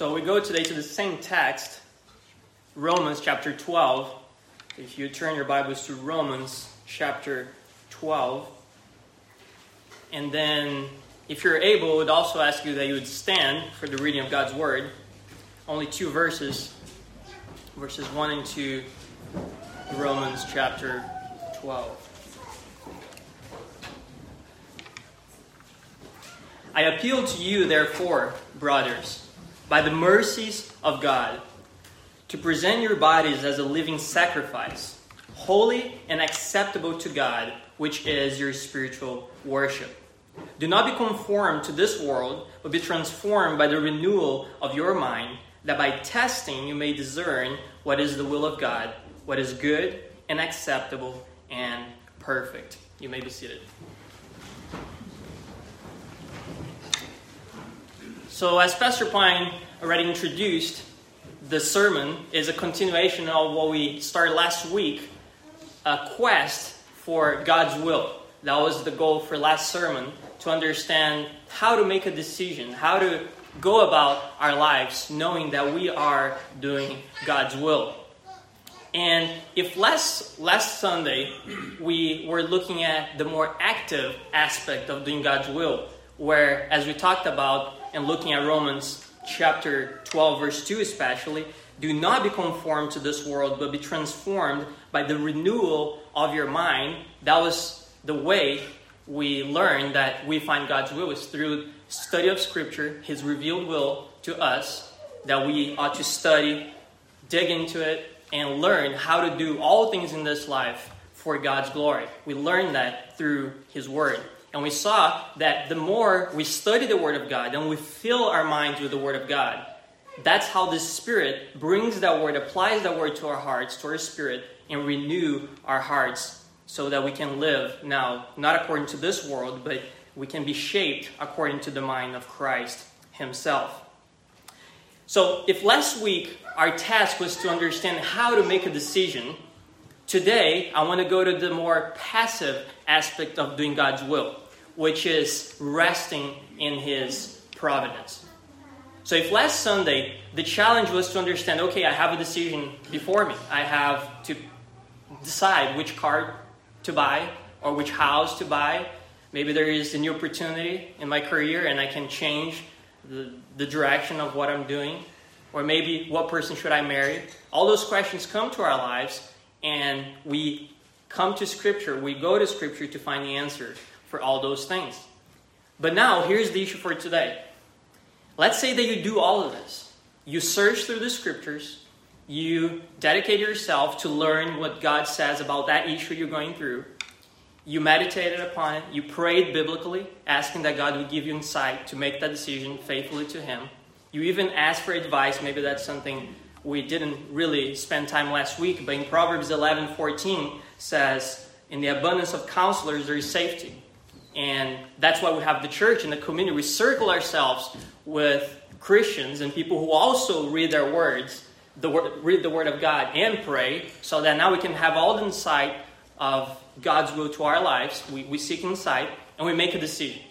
So we go today to the same text, Romans chapter 12. If you turn your Bibles to Romans chapter 12. And then, if you're able, I would also ask you that you would stand for the reading of God's Word. Only two verses, verses 1 and 2, Romans chapter 12. I appeal to you, therefore, brothers, by the mercies of God, to present your bodies as a living sacrifice, holy and acceptable to God, which is your spiritual worship. Do not be conformed to this world, but be transformed by the renewal of your mind, that by testing you may discern what is the will of God, what is good and acceptable and perfect. You may be seated. So as Pastor Pine already introduced, the sermon is a continuation of what we started last week, a quest for God's will. That was the goal for last sermon, to understand how to make a decision, how to go about our lives, knowing that we are doing God's will. And if last Sunday we were looking at the more active aspect of doing God's will, where, as we talked about, and looking at Romans chapter 12, verse 2 especially, do not be conformed to this world, but be transformed by the renewal of your mind. That was the way we learn that we find God's will, is through study of Scripture, His revealed will to us, that we ought to study, dig into it, and learn how to do all things in this life for God's glory. We learn that through His Word. And we saw that the more we study the Word of God and we fill our minds with the Word of God, that's how the Spirit brings that Word, applies that Word to our hearts, to our spirit, and renew our hearts so that we can live now, not according to this world, but we can be shaped according to the mind of Christ Himself. So if last week our task was to understand how to make a decision, today I want to go to the more passive aspect of doing God's will, which is resting in His providence. So if last Sunday the challenge was to understand, okay, I have a decision before me. I have to decide which car to buy or which house to buy. Maybe there is a new opportunity in my career and I can change the direction of what I'm doing. Or maybe what person should I marry? All those questions come to our lives and we come to Scripture. We go to Scripture to find the answer for all those things. But now, here's the issue for today. Let's say that you do all of this. You search through the Scriptures. You dedicate yourself to learn what God says about that issue you're going through. You meditated upon it. You prayed biblically, asking that God would give you insight to make that decision faithfully to Him. You even asked for advice. Maybe that's something we didn't really spend time last week, but in Proverbs 11:14 says, in the abundance of counselors there is safety. And that's why we have the church and the community. We circle ourselves with Christians and people who also read their words, read the Word of God and pray, so that now we can have all the insight of God's will to our lives. We seek insight and we make a decision.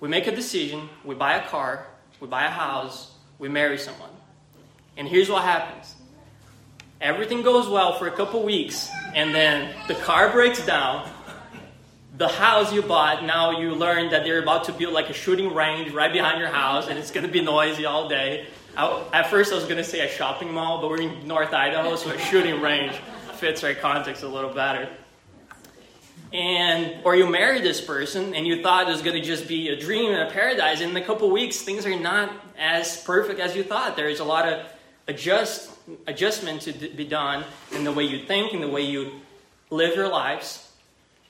We make a decision, we buy a car, we buy a house, we marry someone. And here's what happens. Everything goes well for a couple weeks, and then the car breaks down. The house you bought, now you learn that they're about to build like a shooting range right behind your house, and it's going to be noisy all day. At first I was going to say a shopping mall, but we're in North Idaho, so a shooting range fits our context a little better. Or you marry this person, and you thought it was going to just be a dream and a paradise, and in a couple weeks things are not as perfect as you thought. There is a lot of adjustment to be done in the way you think, in the way you live your lives.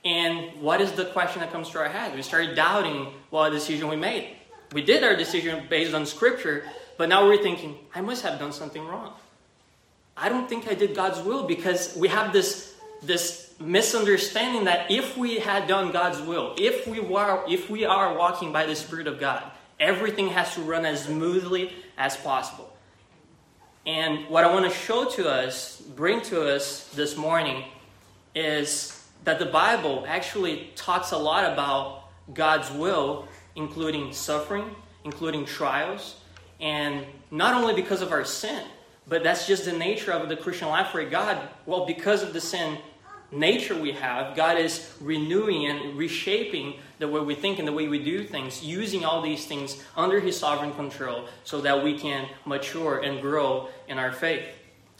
And what is the question that comes to our head? We started doubting what decision we made. We did our decision based on Scripture, but now we're thinking, I must have done something wrong. I don't think I did God's will, because we have this misunderstanding that if we had done God's will, if we are walking by the Spirit of God, everything has to run as smoothly as possible. And what I want to bring to us this morning, is that the Bible actually talks a lot about God's will, including suffering, including trials, And not only because of our sin, but that's just the nature of the Christian life where God, well, because of the sin nature we have, God is renewing and reshaping the way we think and the way we do things, using all these things under His sovereign control so that we can mature and grow in our faith.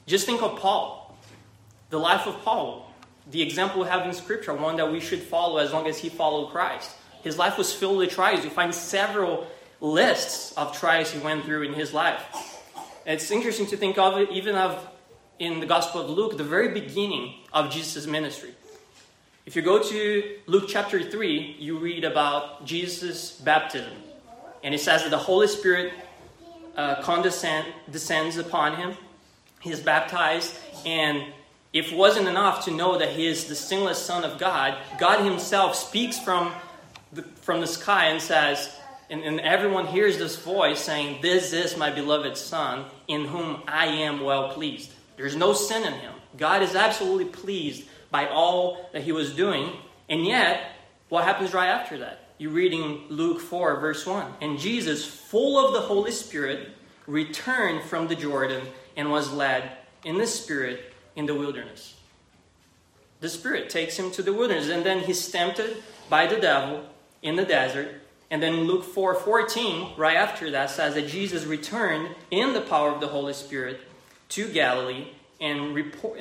Just think of Paul, the life of Paul, the example we have in Scripture, one that we should follow as long as he followed Christ. His life was filled with trials. You find several lists of trials he went through in his life. It's interesting to think of it, even of in the Gospel of Luke, the very beginning of Jesus' ministry. If you go to Luke chapter 3, you read about Jesus' baptism. And it says that the Holy Spirit descends upon him. He's baptized. And if it wasn't enough to know that he is the sinless Son of God, God himself speaks from the sky and says, and everyone hears this voice saying, "This is my beloved Son, in whom I am well pleased." There's no sin in him. God is absolutely pleased by all that he was doing. And yet, what happens right after that? You read in Luke 4, verse 1. And Jesus, full of the Holy Spirit, returned from the Jordan and was led in the Spirit in the wilderness. The Spirit takes him to the wilderness. And then he's tempted by the devil in the desert. And then Luke 4:14, right after that, says that Jesus returned in the power of the Holy Spirit to Galilee, and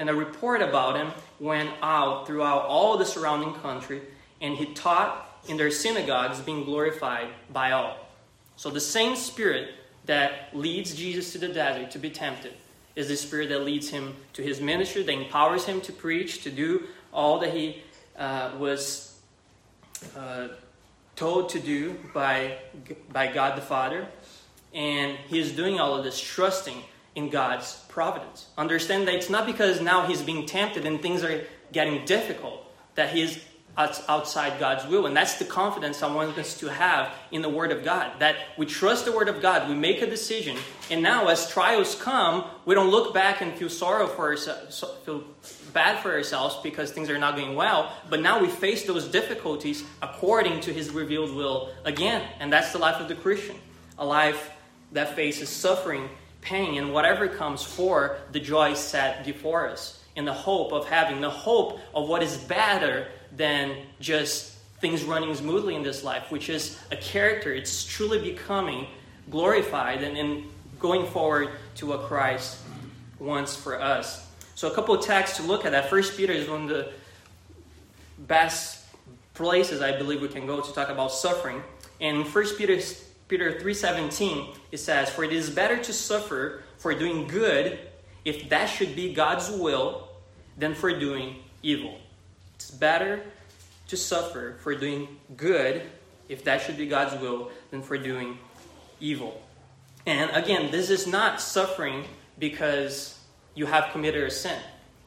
a report about him went out throughout all the surrounding country, and he taught in their synagogues, being glorified by all. So the same Spirit that leads Jesus to the desert to be tempted is the Spirit that leads him to his ministry, that empowers him to preach, to do all that he was told to do by God the Father. And he is doing all of this, trusting in God's providence. Understand that it's not because now he's being tempted and things are getting difficult that he is outside God's will. And that's the confidence I want us to have in the Word of God, that we trust the Word of God, we make a decision, and now as trials come, we don't look back and feel sorrow for ourselves, feel bad for ourselves because things are not going well, but now we face those difficulties according to His revealed will again. And that's the life of the Christian, a life that faces suffering, pain, and whatever comes for the joy set before us, in the hope of having the hope of what is better than just things running smoothly in this life, which is a character. It's truly becoming glorified and going forward to what Christ wants for us. So a couple of texts to look at that. 1 Peter is one of the best places I believe we can go to talk about suffering. And 1 Peter 3:17, it says, "For it is better to suffer for doing good, if that should be God's will, than for doing evil." It's better to suffer for doing good, if that should be God's will, than for doing evil. And again, this is not suffering because you have committed a sin.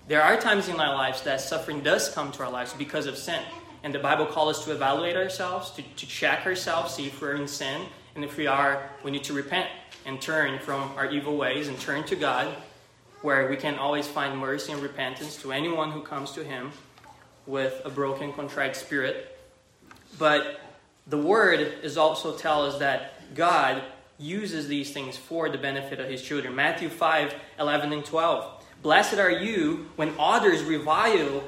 There are times in our lives that suffering does come to our lives because of sin. And the Bible calls us to evaluate ourselves, to check ourselves, see if we're in sin. And if we are, we need to repent and turn from our evil ways and turn to God, where we can always find mercy and repentance to anyone who comes to Him with a broken, contrite spirit. But the Word is also tell us that God uses these things for the benefit of His children. Matthew 5:11 and 12. "Blessed are you when others revile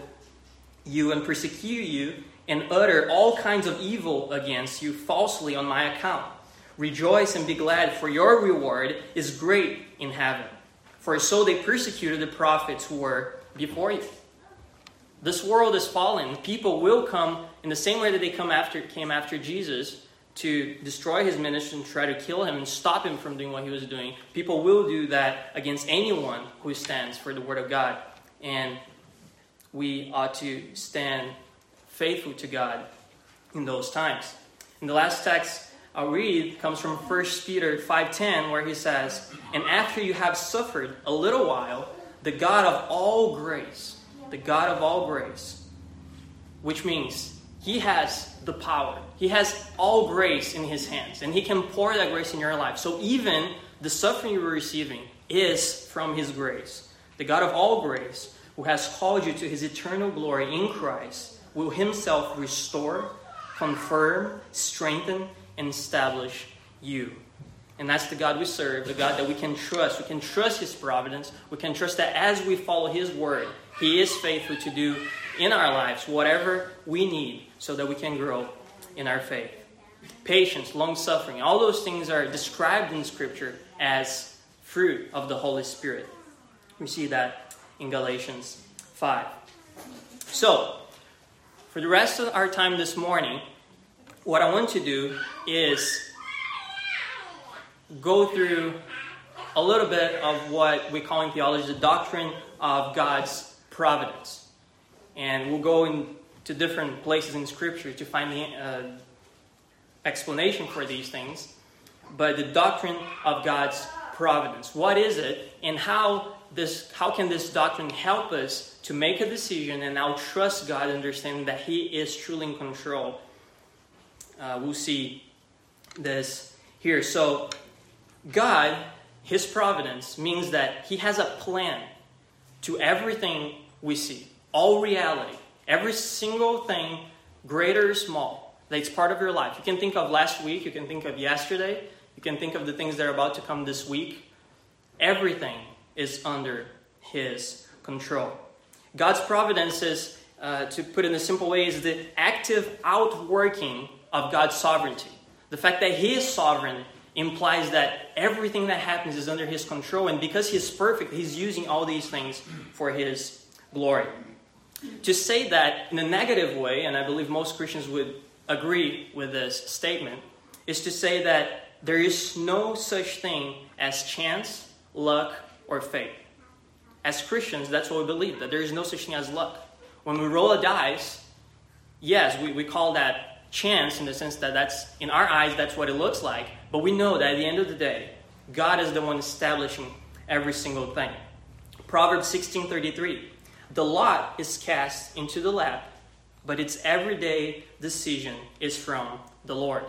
you and persecute you and utter all kinds of evil against you falsely on my account. Rejoice and be glad, for your reward is great in heaven. For so they persecuted the prophets who were before you." This world is fallen. People will come in the same way that they came after Jesus to destroy his ministry and try to kill him and stop him from doing what he was doing. People will do that against anyone who stands for the Word of God. And we ought to stand faithful to God in those times. And the last text I'll read comes from 1 Peter 5:10, where he says, "And after you have suffered a little while, the God of all grace," which means he has the power. He has all grace in his hands, and he can pour that grace in your life. So even the suffering you're receiving is from his grace. The God of all grace, who has called you to his eternal glory in Christ, will himself restore, confirm, strengthen, and establish you. And that's the God we serve, the God that we can trust. We can trust His providence. We can trust that as we follow His word, He is faithful to do in our lives whatever we need so that we can grow in our faith. Patience, long-suffering, all those things are described in Scripture as fruit of the Holy Spirit. We see that in Galatians 5. So, for the rest of our time this morning, what I want to do is go through a little bit of what we call in theology the doctrine of God's providence. And we'll go into different places in Scripture to find the explanation for these things. But the doctrine of God's providence, what is it, and how can this doctrine help us to make a decision and now trust God, understanding that He is truly in control? We'll see this here. So God, His providence, means that He has a plan to everything we see, all reality, every single thing, greater or small, that's part of your life. You can think of last week, you can think of yesterday, you can think of the things that are about to come this week. Everything is under His control. God's providence is, to put in a simple way, is the active outworking of God's sovereignty. The fact that He is sovereign implies that everything that happens is under His control. And because He's perfect, He's using all these things for His glory. To say that in a negative way, and I believe most Christians would agree with this statement, is to say that there is no such thing as chance, luck, or fate. As Christians, that's what we believe, that there is no such thing as luck. When we roll a dice, yes, we call that chance in the sense that that's, in our eyes, that's what it looks like. But we know that at the end of the day, God is the one establishing every single thing. Proverbs 16:33, the lot is cast into the lap, but its everyday decision is from the Lord.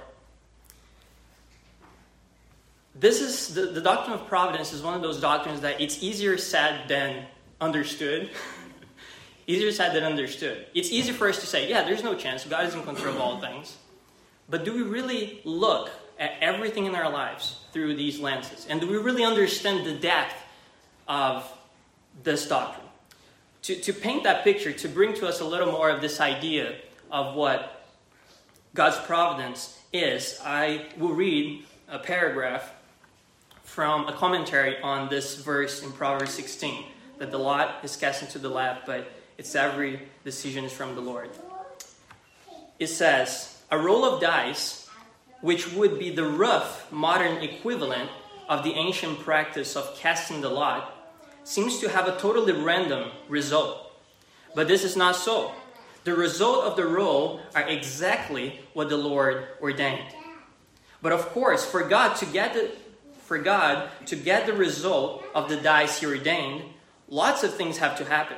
This is the doctrine of providence is one of those doctrines that it's easier said than understood. Easier said than understood. It's easy for us to say, yeah, there's no chance. God is in control of all things. But do we really look at everything in our lives through these lenses? And do we really understand the depth of this doctrine? To paint that picture, to bring to us a little more of this idea of what God's providence is, I will read a paragraph from a commentary on this verse in Proverbs 16, that the lot is cast into the lap, but its every decision is from the Lord. It says, a roll of dice, which would be the rough modern equivalent of the ancient practice of casting the lot, seems to have a totally random result. But this is not so. The result of the roll are exactly what the Lord ordained. But of course, for God to get the result of the dice He ordained, lots of things have to happen.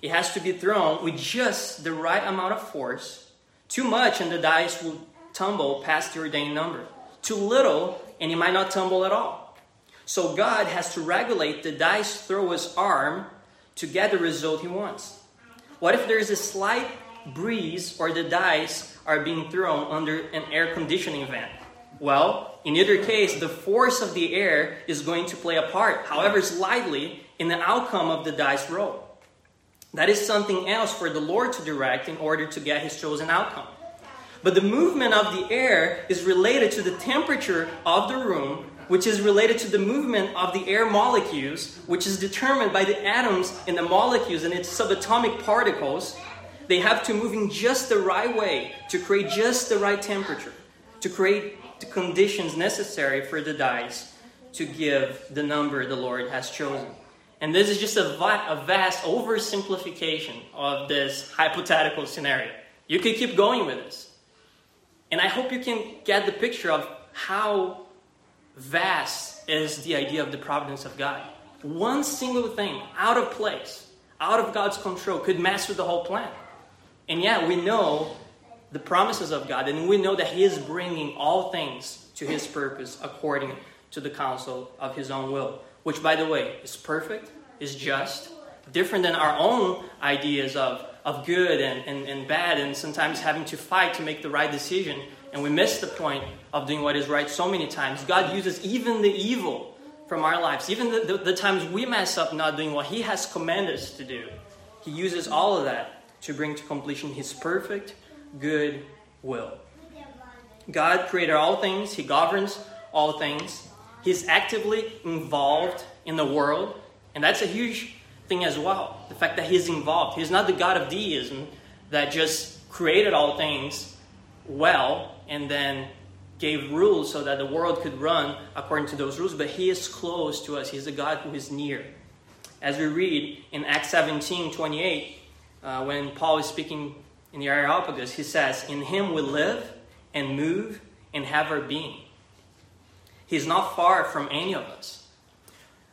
It has to be thrown with just the right amount of force. Too much and the dice will tumble past the ordained number. Too little, and it might not tumble at all. So God has to regulate the dice thrower's arm to get the result he wants. What if there is a slight breeze or the dice are being thrown under an air conditioning vent? Well, in either case, the force of the air is going to play a part, however slightly, in the outcome of the dice roll. That is something else for the Lord to direct in order to get His chosen outcome. But the movement of the air is related to the temperature of the room, which is related to the movement of the air molecules, which is determined by the atoms in the molecules and its subatomic particles. They have to move in just the right way to create just the right temperature, to create the conditions necessary for the dice to give the number the Lord has chosen. And this is just a vast oversimplification of this hypothetical scenario. You can keep going with this. And I hope you can get the picture of how vast is the idea of the providence of God. One single thing out of place, out of God's control, could mess with the whole plan. And yeah, we know the promises of God, and we know that He is bringing all things to His purpose according to the counsel of His own will, which, by the way, is perfect, is just, different than our own ideas of good and bad, and sometimes having to fight to make the right decision and we miss the point of doing what is right so many times. God uses even the evil from our lives, even the times we mess up not doing what He has commanded us to do. He uses all of that to bring to completion His perfect good will. God created all things. He governs all things. He's actively involved in the world. And that's a huge thing as well, the fact that He's involved. He's not the God of deism that just created all things well and then gave rules so that the world could run according to those rules. But He is close to us. He's a God who is near. As we read in Acts 17:28, when Paul is speaking in the Areopagus, he says, "In Him we live and move and have our being." He's not far from any of us.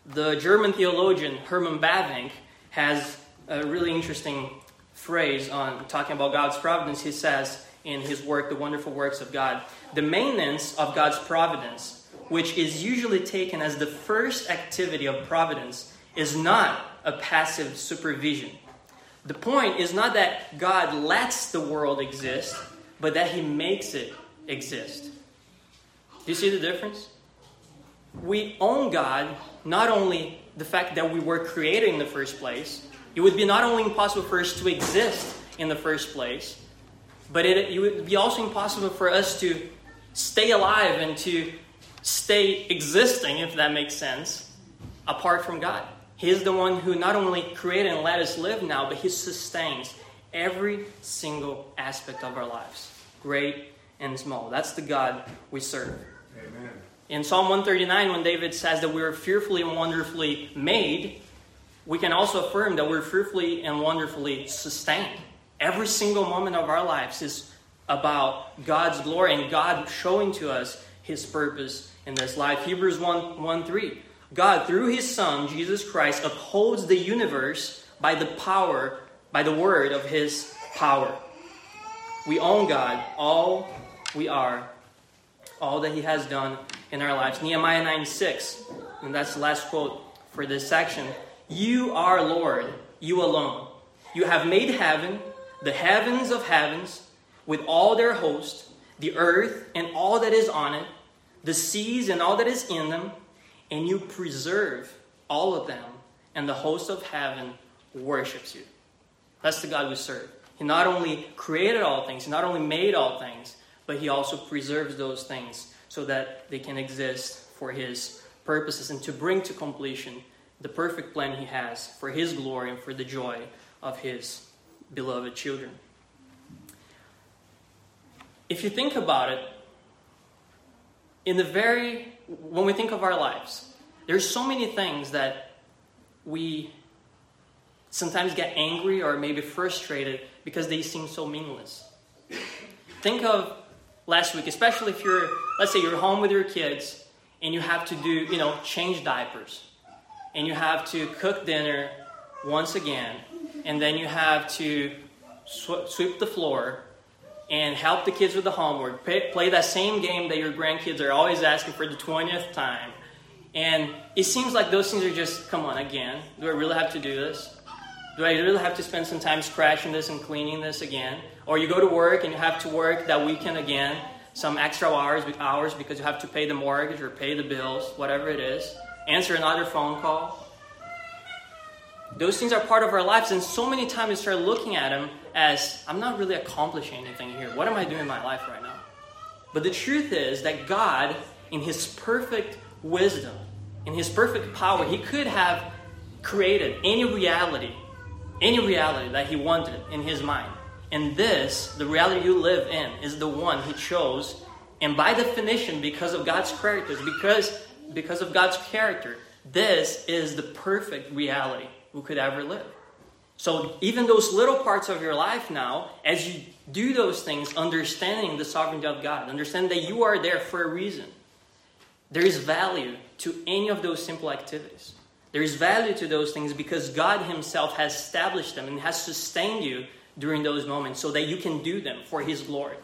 The German theologian Hermann Bavinck has a really interesting phrase on talking about God's providence. He says in his work, The Wonderful Works of God, "The maintenance of God's providence, which is usually taken as the first activity of providence, is not a passive supervision. The point is not that God lets the world exist, but that He makes it exist." Do you see the difference? We own God, not only the fact that we were created in the first place. It would be not only impossible for us to exist in the first place, but it would be also impossible for us to stay alive and to stay existing, if that makes sense, apart from God. He is the one who not only created and let us live now, but He sustains every single aspect of our lives, great and small. That's the God we serve. Amen. In Psalm 139, when David says that we are fearfully and wonderfully made, we can also affirm that we're fearfully and wonderfully sustained. Every single moment of our lives is about God's glory and God showing to us His purpose in this life. Hebrews 1:3. God, through His Son, Jesus Christ, upholds the universe by the word of His power. We own God, all we are, all that He has done in our lives. Nehemiah 9:6, and that's the last quote for this section. "You are Lord, you alone. You have made heaven, the heavens of heavens, with all their host, the earth and all that is on it, the seas and all that is in them, and you preserve all of them, and the host of heaven worships you." That's the God we serve. He not only created all things, He not only made all things, but He also preserves those things so that they can exist for His purposes and to bring to completion the perfect plan He has for His glory and for the joy of His beloved children. If you think about it, when we think of our lives, there's so many things that we sometimes get angry or maybe frustrated because they seem so meaningless. Think of last week, especially if let's say you're home with your kids and you have to change diapers, and you have to cook dinner once again, and then you have to sweep the floor and help the kids with the homework, play that same game that your grandkids are always asking for the 20th time. And it seems like those things are just, come on, again, do I really have to do this? Do I really have to spend some time scratching this and cleaning this again? Or you go to work and you have to work that weekend again, some extra hours because you have to pay the mortgage or pay the bills, whatever it is. Answer another phone call. Those things are part of our lives, and so many times we start looking at them as, I'm not really accomplishing anything here. What am I doing in my life right now? But the truth is that God, in His perfect wisdom, in His perfect power, He could have created any reality that He wanted in His mind. And this, the reality you live in, is the one He chose. And by definition, because of God's character, this is the perfect reality we could ever live. So even those little parts of your life now, as you do those things, understanding the sovereignty of God, understand that you are there for a reason. There is value to any of those simple activities. There is value to those things because God Himself has established them and has sustained you during those moments so that you can do them for His glory.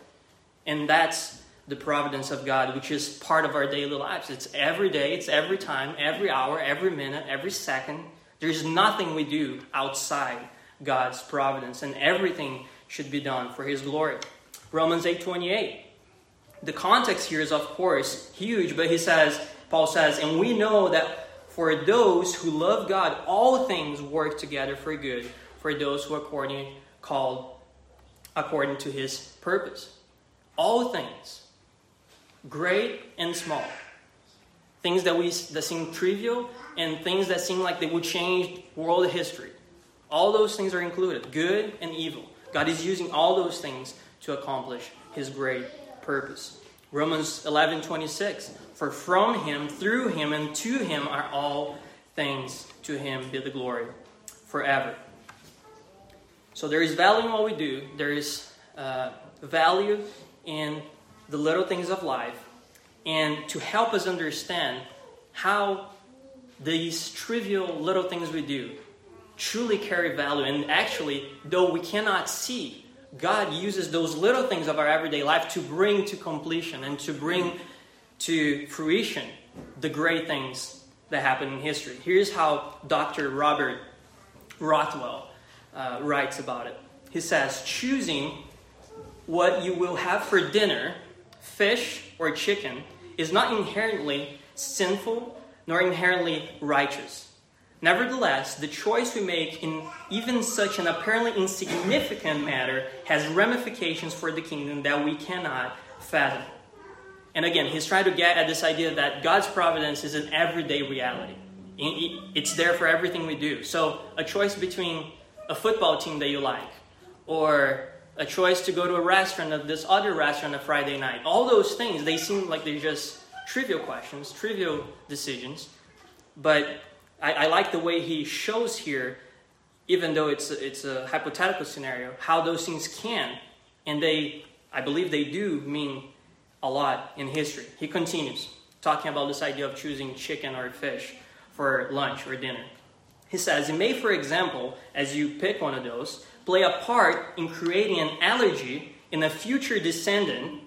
And that's the providence of God, which is part of our daily lives. It's every day, it's every time, every hour, every minute, every second. There's nothing we do outside God's providence, and everything should be done for His glory. Romans 8:28. The context here is, of course, huge, but Paul says, and we know that for those who love God, all things work together for good, for those who are called according to his purpose. All things, great and small. Things that seem trivial and things that seem like they would change world history. All those things are included, good and evil. God is using all those things to accomplish his great purpose. Romans 11:26. For from him, through him, and to him are all things. To him be the glory forever. So there is value in what we do. There is value in the little things of life. And to help us understand how these trivial little things we do truly carry value. And actually, though we cannot see, God uses those little things of our everyday life to bring to completion and to bring to fruition the great things that happen in history. Here's how Dr. Robert Rothwell writes about it. He says, choosing what you will have for dinner, fish or chicken, is not inherently sinful nor inherently righteous. Nevertheless, the choice we make in even such an apparently insignificant matter has ramifications for the kingdom that we cannot fathom. And again, he's trying to get at this idea that God's providence is an everyday reality. It's there for everything we do. So a choice between a football team that you like, or a choice to go to a restaurant, or this other restaurant on a Friday night. All those things, they seem like they're just trivial questions, trivial decisions. But I like the way he shows here, even though it's a hypothetical scenario, how those things can, and I believe they do mean a lot in history. He continues talking about this idea of choosing chicken or fish for lunch or dinner. He says, it may, for example, as you pick one of those, play a part in creating an allergy in a future descendant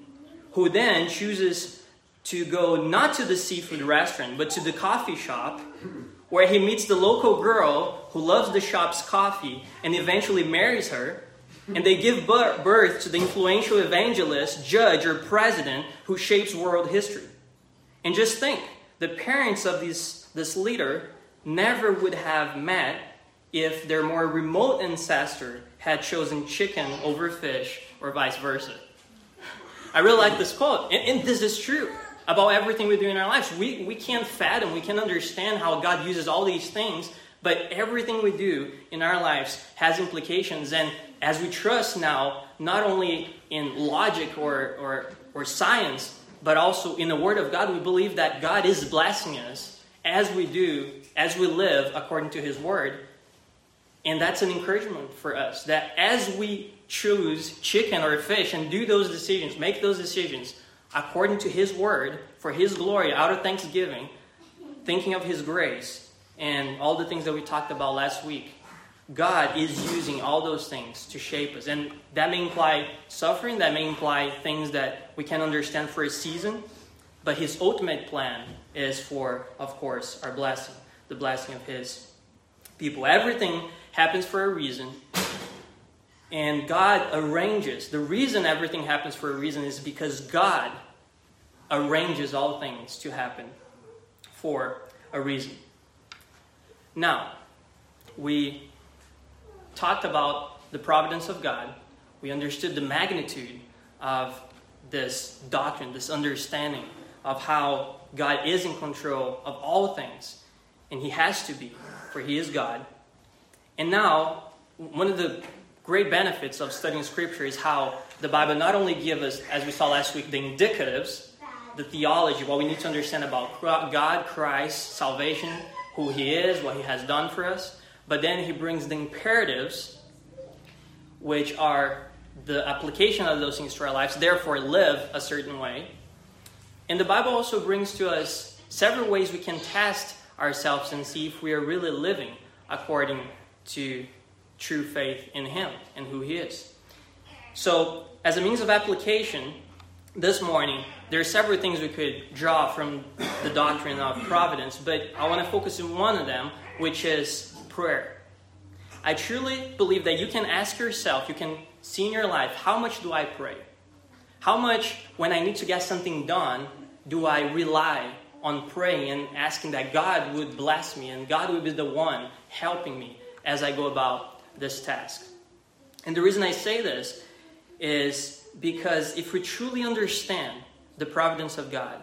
who then chooses to go not to the seafood restaurant, but to the coffee shop where he meets the local girl who loves the shop's coffee and eventually marries her, and they give birth to the influential evangelist, judge, or president who shapes world history. And just think, the parents of this leader never would have met if their more remote ancestor had chosen chicken over fish or vice versa. I really like this quote, and this is true about everything we do in our lives. We can't fathom, we can't understand how God uses all these things, but everything we do in our lives has implications. And as we trust now, not only in logic or science, but also in the Word of God, we believe that God is blessing us as we live according to his word. And that's an encouragement for us, that as we choose chicken or fish and do those decisions, make those decisions according to his word, for his glory, out of thanksgiving, thinking of his grace, and all the things that we talked about last week, God is using all those things to shape us. And that may imply suffering, that may imply things that we can't understand for a season, but his ultimate plan is for, of course, our blessing, the blessing of his people. Everything happens for a reason, and God arranges. The reason everything happens for a reason is because God arranges all things to happen for a reason. Now, we talked about the providence of God. We understood the magnitude of this doctrine, this understanding of how God is in control of all things, and he has to be, for he is God. And now, one of the great benefits of studying Scripture is how the Bible not only gives us, as we saw last week, the indicatives, the theology, what we need to understand about God, Christ, salvation, who he is, what he has done for us, but then he brings the imperatives, which are the application of those things to our lives, therefore live a certain way. And the Bible also brings to us several ways we can test ourselves and see if we are really living according to true faith in him and who he is. So, as a means of application, this morning, there are several things we could draw from the doctrine of providence, but I want to focus on one of them, which is prayer. I truly believe that you can ask yourself, you can see in your life, how much do I pray? How much, when I need to get something done, do I rely on praying and asking that God would bless me and God would be the one helping me as I go about this task? And the reason I say this is because if we truly understand the providence of God,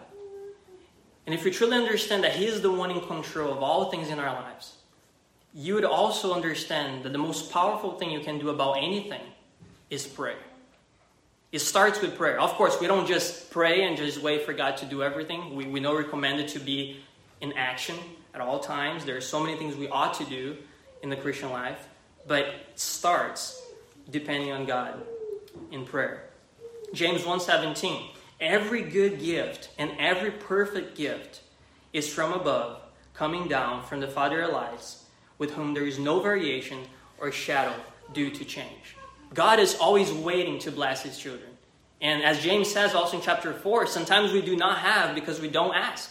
and if we truly understand that He is the one in control of all things in our lives, you would also understand that the most powerful thing you can do about anything is prayer. It starts with prayer. Of course, we don't just pray and just wait for God to do everything. We know recommended to be in action at all times. There are so many things we ought to do in the Christian life, but it starts depending on God in prayer. James 1:17, every good gift and every perfect gift is from above, coming down from the Father of lights, with whom there is no variation or shadow due to change. God is always waiting to bless His children. And as James says also in chapter 4, sometimes we do not have because we don't ask.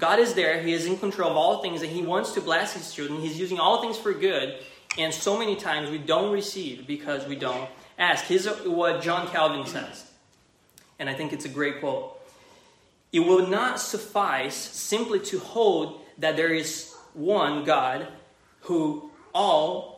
God is there. He is in control of all things, and He wants to bless His children. He's using all things for good. And so many times we don't receive because we don't ask. Here's what John Calvin says, and I think it's a great quote. It will not suffice simply to hold that there is one God whom all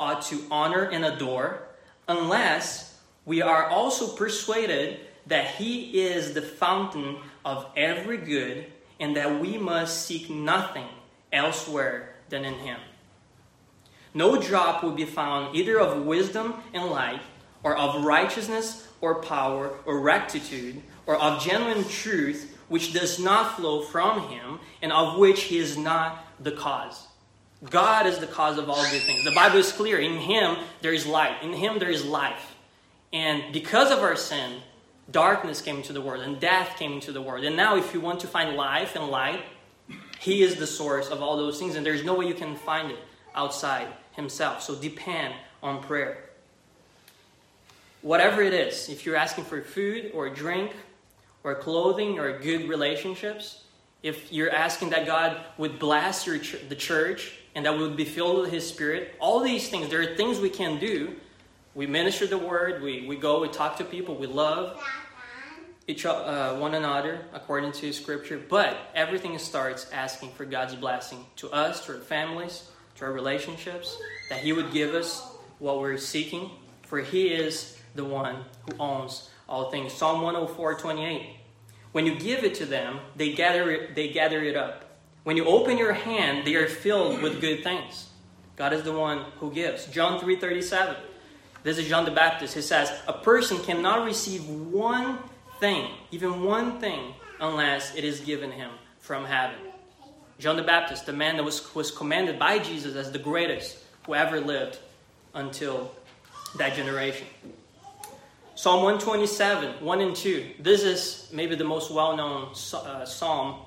ought to honor and adore, unless we are also persuaded that He is the fountain of every good and that we must seek nothing elsewhere than in Him. No drop will be found either of wisdom and light, or of righteousness or power or rectitude, or of genuine truth which does not flow from Him and of which He is not the cause. God is the cause of all good things. The Bible is clear. In Him, there is light. In Him, there is life. And because of our sin, darkness came into the world and death came into the world. And now if you want to find life and light, He is the source of all those things. And there's no way you can find it outside Himself. So depend on prayer. Whatever it is, if you're asking for food or drink or clothing or good relationships, if you're asking that God would bless the church and that we would be filled with His Spirit, all these things, there are things we can do. We minister the Word, we go, we talk to people, we love one another according to Scripture. But everything starts asking for God's blessing to us, to our families, to our relationships, that He would give us what we're seeking, for He is the one who owns all things. Psalm 104:28. When you give it to them, they gather it up. When you open your hand, they are filled with good things. God is the one who gives. John 3:37. This is John the Baptist. He says, a person cannot receive one thing, even one thing, unless it is given him from heaven. John the Baptist, the man that was commanded by Jesus as the greatest who ever lived until that generation. Psalm 127, 1 and 2. This is maybe the most well-known psalm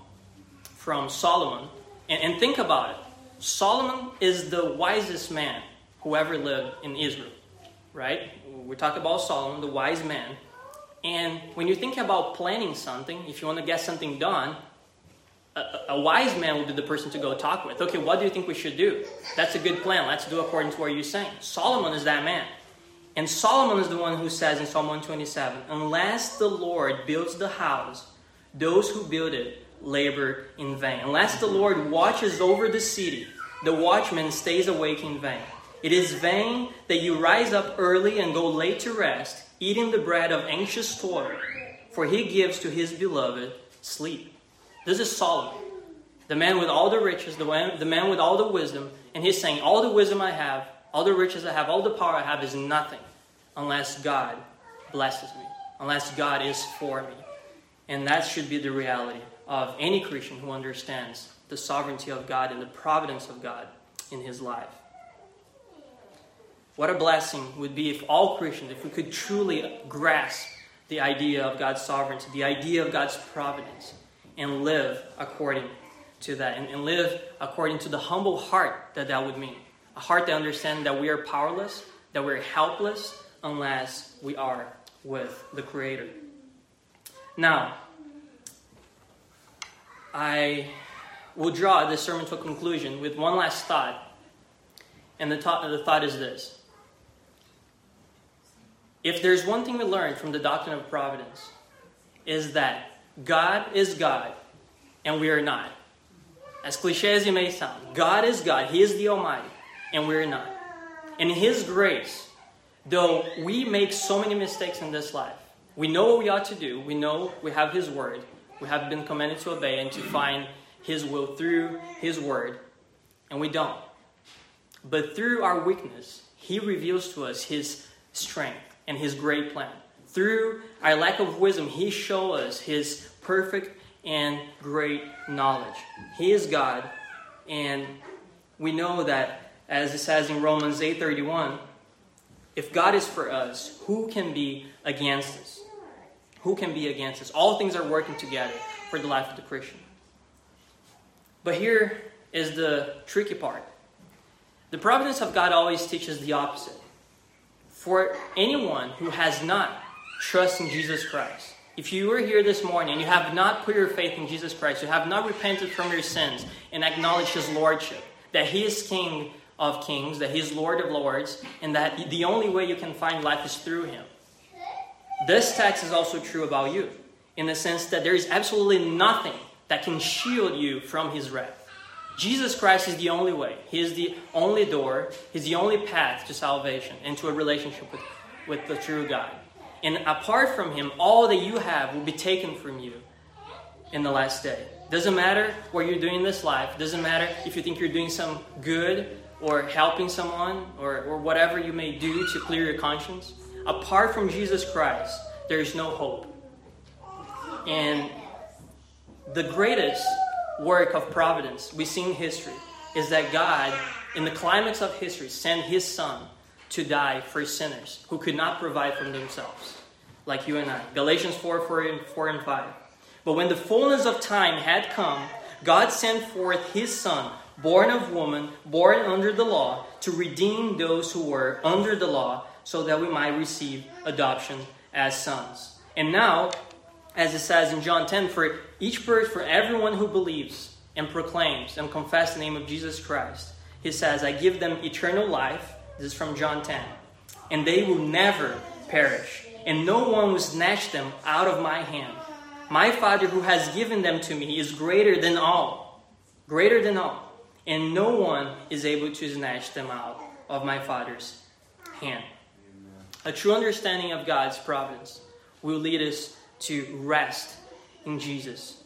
from Solomon. And think about it. Solomon is the wisest man who ever lived in Israel, right? We're talking about Solomon, the wise man. And when you think about planning something, if you want to get something done, a wise man would be the person to go talk with. Okay, what do you think we should do? That's a good plan. Let's do according to what you're saying. Solomon is that man. And Solomon is the one who says in Psalm 127, unless the Lord builds the house, those who build it labor in vain. Unless the Lord watches over the city, the watchman stays awake in vain. It is vain that you rise up early and go late to rest, eating the bread of anxious toil, for he gives to his beloved sleep. This is Solomon, the man with all the riches, the man with all the wisdom. And he's saying, all the wisdom I have, all the riches I have, all the power I have is nothing unless God blesses me, unless God is for me. And that should be the reality of any Christian who understands the sovereignty of God and the providence of God in his life. What a blessing would be if all Christians, if we could truly grasp the idea of God's sovereignty, the idea of God's providence, and live according to that, and live according to the humble heart that would mean. A heart that understands that we are powerless, that we are helpless, unless we are with the Creator. Now, I will draw this sermon to a conclusion with one last thought. And the thought is this. If there's one thing we learn from the doctrine of providence, is that God is God and we are not. As cliche as it may sound, God is God. He is the Almighty and we are not. In His grace, though we make so many mistakes in this life, we know what we ought to do. We know we have His word. We have been commanded to obey and to find His will through His word, and we don't. But through our weakness, He reveals to us His strength and His great plan. Through our lack of wisdom, He shows us His perfect and great knowledge. He is God, and we know that, as it says in Romans 8:31, if God is for us, who can be against us? Who can be against us? All things are working together for the life of the Christian. But here is the tricky part. The providence of God always teaches the opposite. For anyone who has not trusted in Jesus Christ, if you were here this morning and you have not put your faith in Jesus Christ, you have not repented from your sins and acknowledged His lordship, that He is King of kings, that He is Lord of lords, and that the only way you can find life is through Him. This text is also true about you, in the sense that there is absolutely nothing that can shield you from His wrath. Jesus Christ is the only way. He is the only door. He's the only path to salvation and to a relationship with the true God. And apart from Him, all that you have will be taken from you in the last day. Doesn't matter what you're doing in this life. Doesn't matter if you think you're doing some good or helping someone or whatever you may do to clear your conscience. Apart from Jesus Christ, there is no hope. And the greatest work of providence we see in history is that God, in the climax of history, sent His Son to die for sinners who could not provide for themselves, like you and I. Galatians 4:4 and 5. But when the fullness of time had come, God sent forth His Son, born of woman, born under the law, to redeem those who were under the law, so that we might receive adoption as sons. And now, as it says in John 10, for each person, for everyone who believes and proclaims and confesses the name of Jesus Christ, He says, I give them eternal life. This is from John 10. And they will never perish. And no one will snatch them out of my hand. My Father who has given them to me is greater than all. Greater than all. And no one is able to snatch them out of my Father's hand. Amen. A true understanding of God's providence will lead us to rest in Jesus.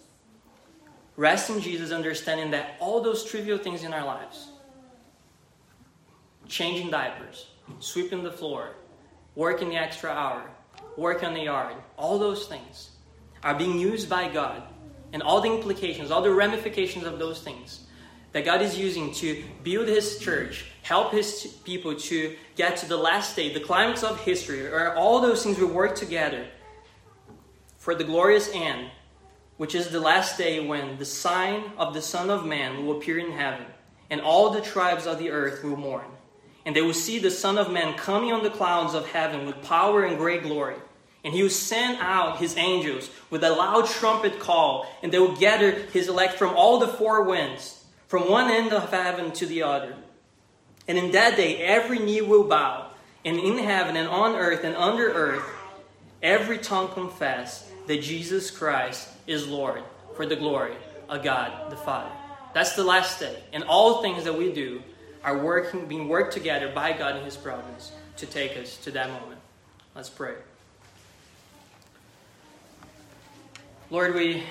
Rest in Jesus, understanding that all those trivial things in our lives, changing diapers, sweeping the floor, working the extra hour, working on the yard, all those things are being used by God, and all the implications, all the ramifications of those things that God is using to build His church, help His people to get to the last day, the climax of history, or all those things will work together for the glorious end, which is the last day when the sign of the Son of Man will appear in heaven, and all the tribes of the earth will mourn. And they will see the Son of Man coming on the clouds of heaven with power and great glory. And He will send out His angels with a loud trumpet call, and they will gather His elect from all the four winds, from one end of heaven to the other. And in that day, every knee will bow, and in heaven and on earth and under earth, every tongue confess that Jesus Christ is Lord, for the glory of God the Father. That's the last day. And all things that we do are being worked together by God in His providence to take us to that moment. Let's pray. Lord, we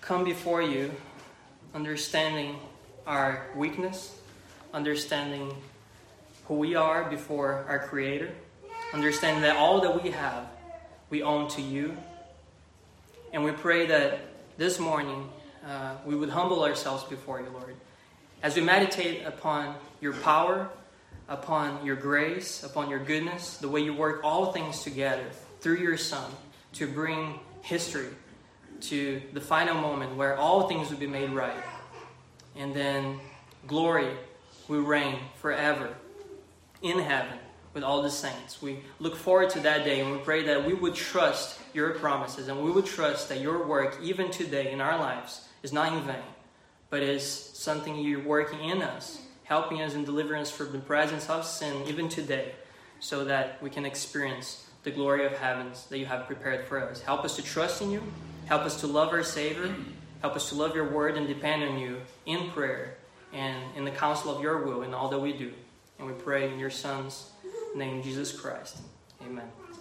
come before You understanding our weakness, understanding who we are before our Creator, understanding that all that we have we own to You. And we pray that this morning we would humble ourselves before You, Lord. As we meditate upon Your power, upon Your grace, upon Your goodness, the way You work all things together through Your Son to bring history to the final moment where all things will be made right. And then glory will reign forever in heaven with all the saints. We look forward to that day, and we pray that we would trust Your promises, and we would trust that Your work, even today in our lives, is not in vain, but is something You're working in us, helping us in deliverance from the presence of sin, even today, so that we can experience the glory of heavens that you have prepared for us. Help us to trust in you. Help us to love our Savior. Help us to love your word and depend on you in prayer and in the counsel of your will in all that we do. And we pray in your Son's name, Jesus Christ. Amen.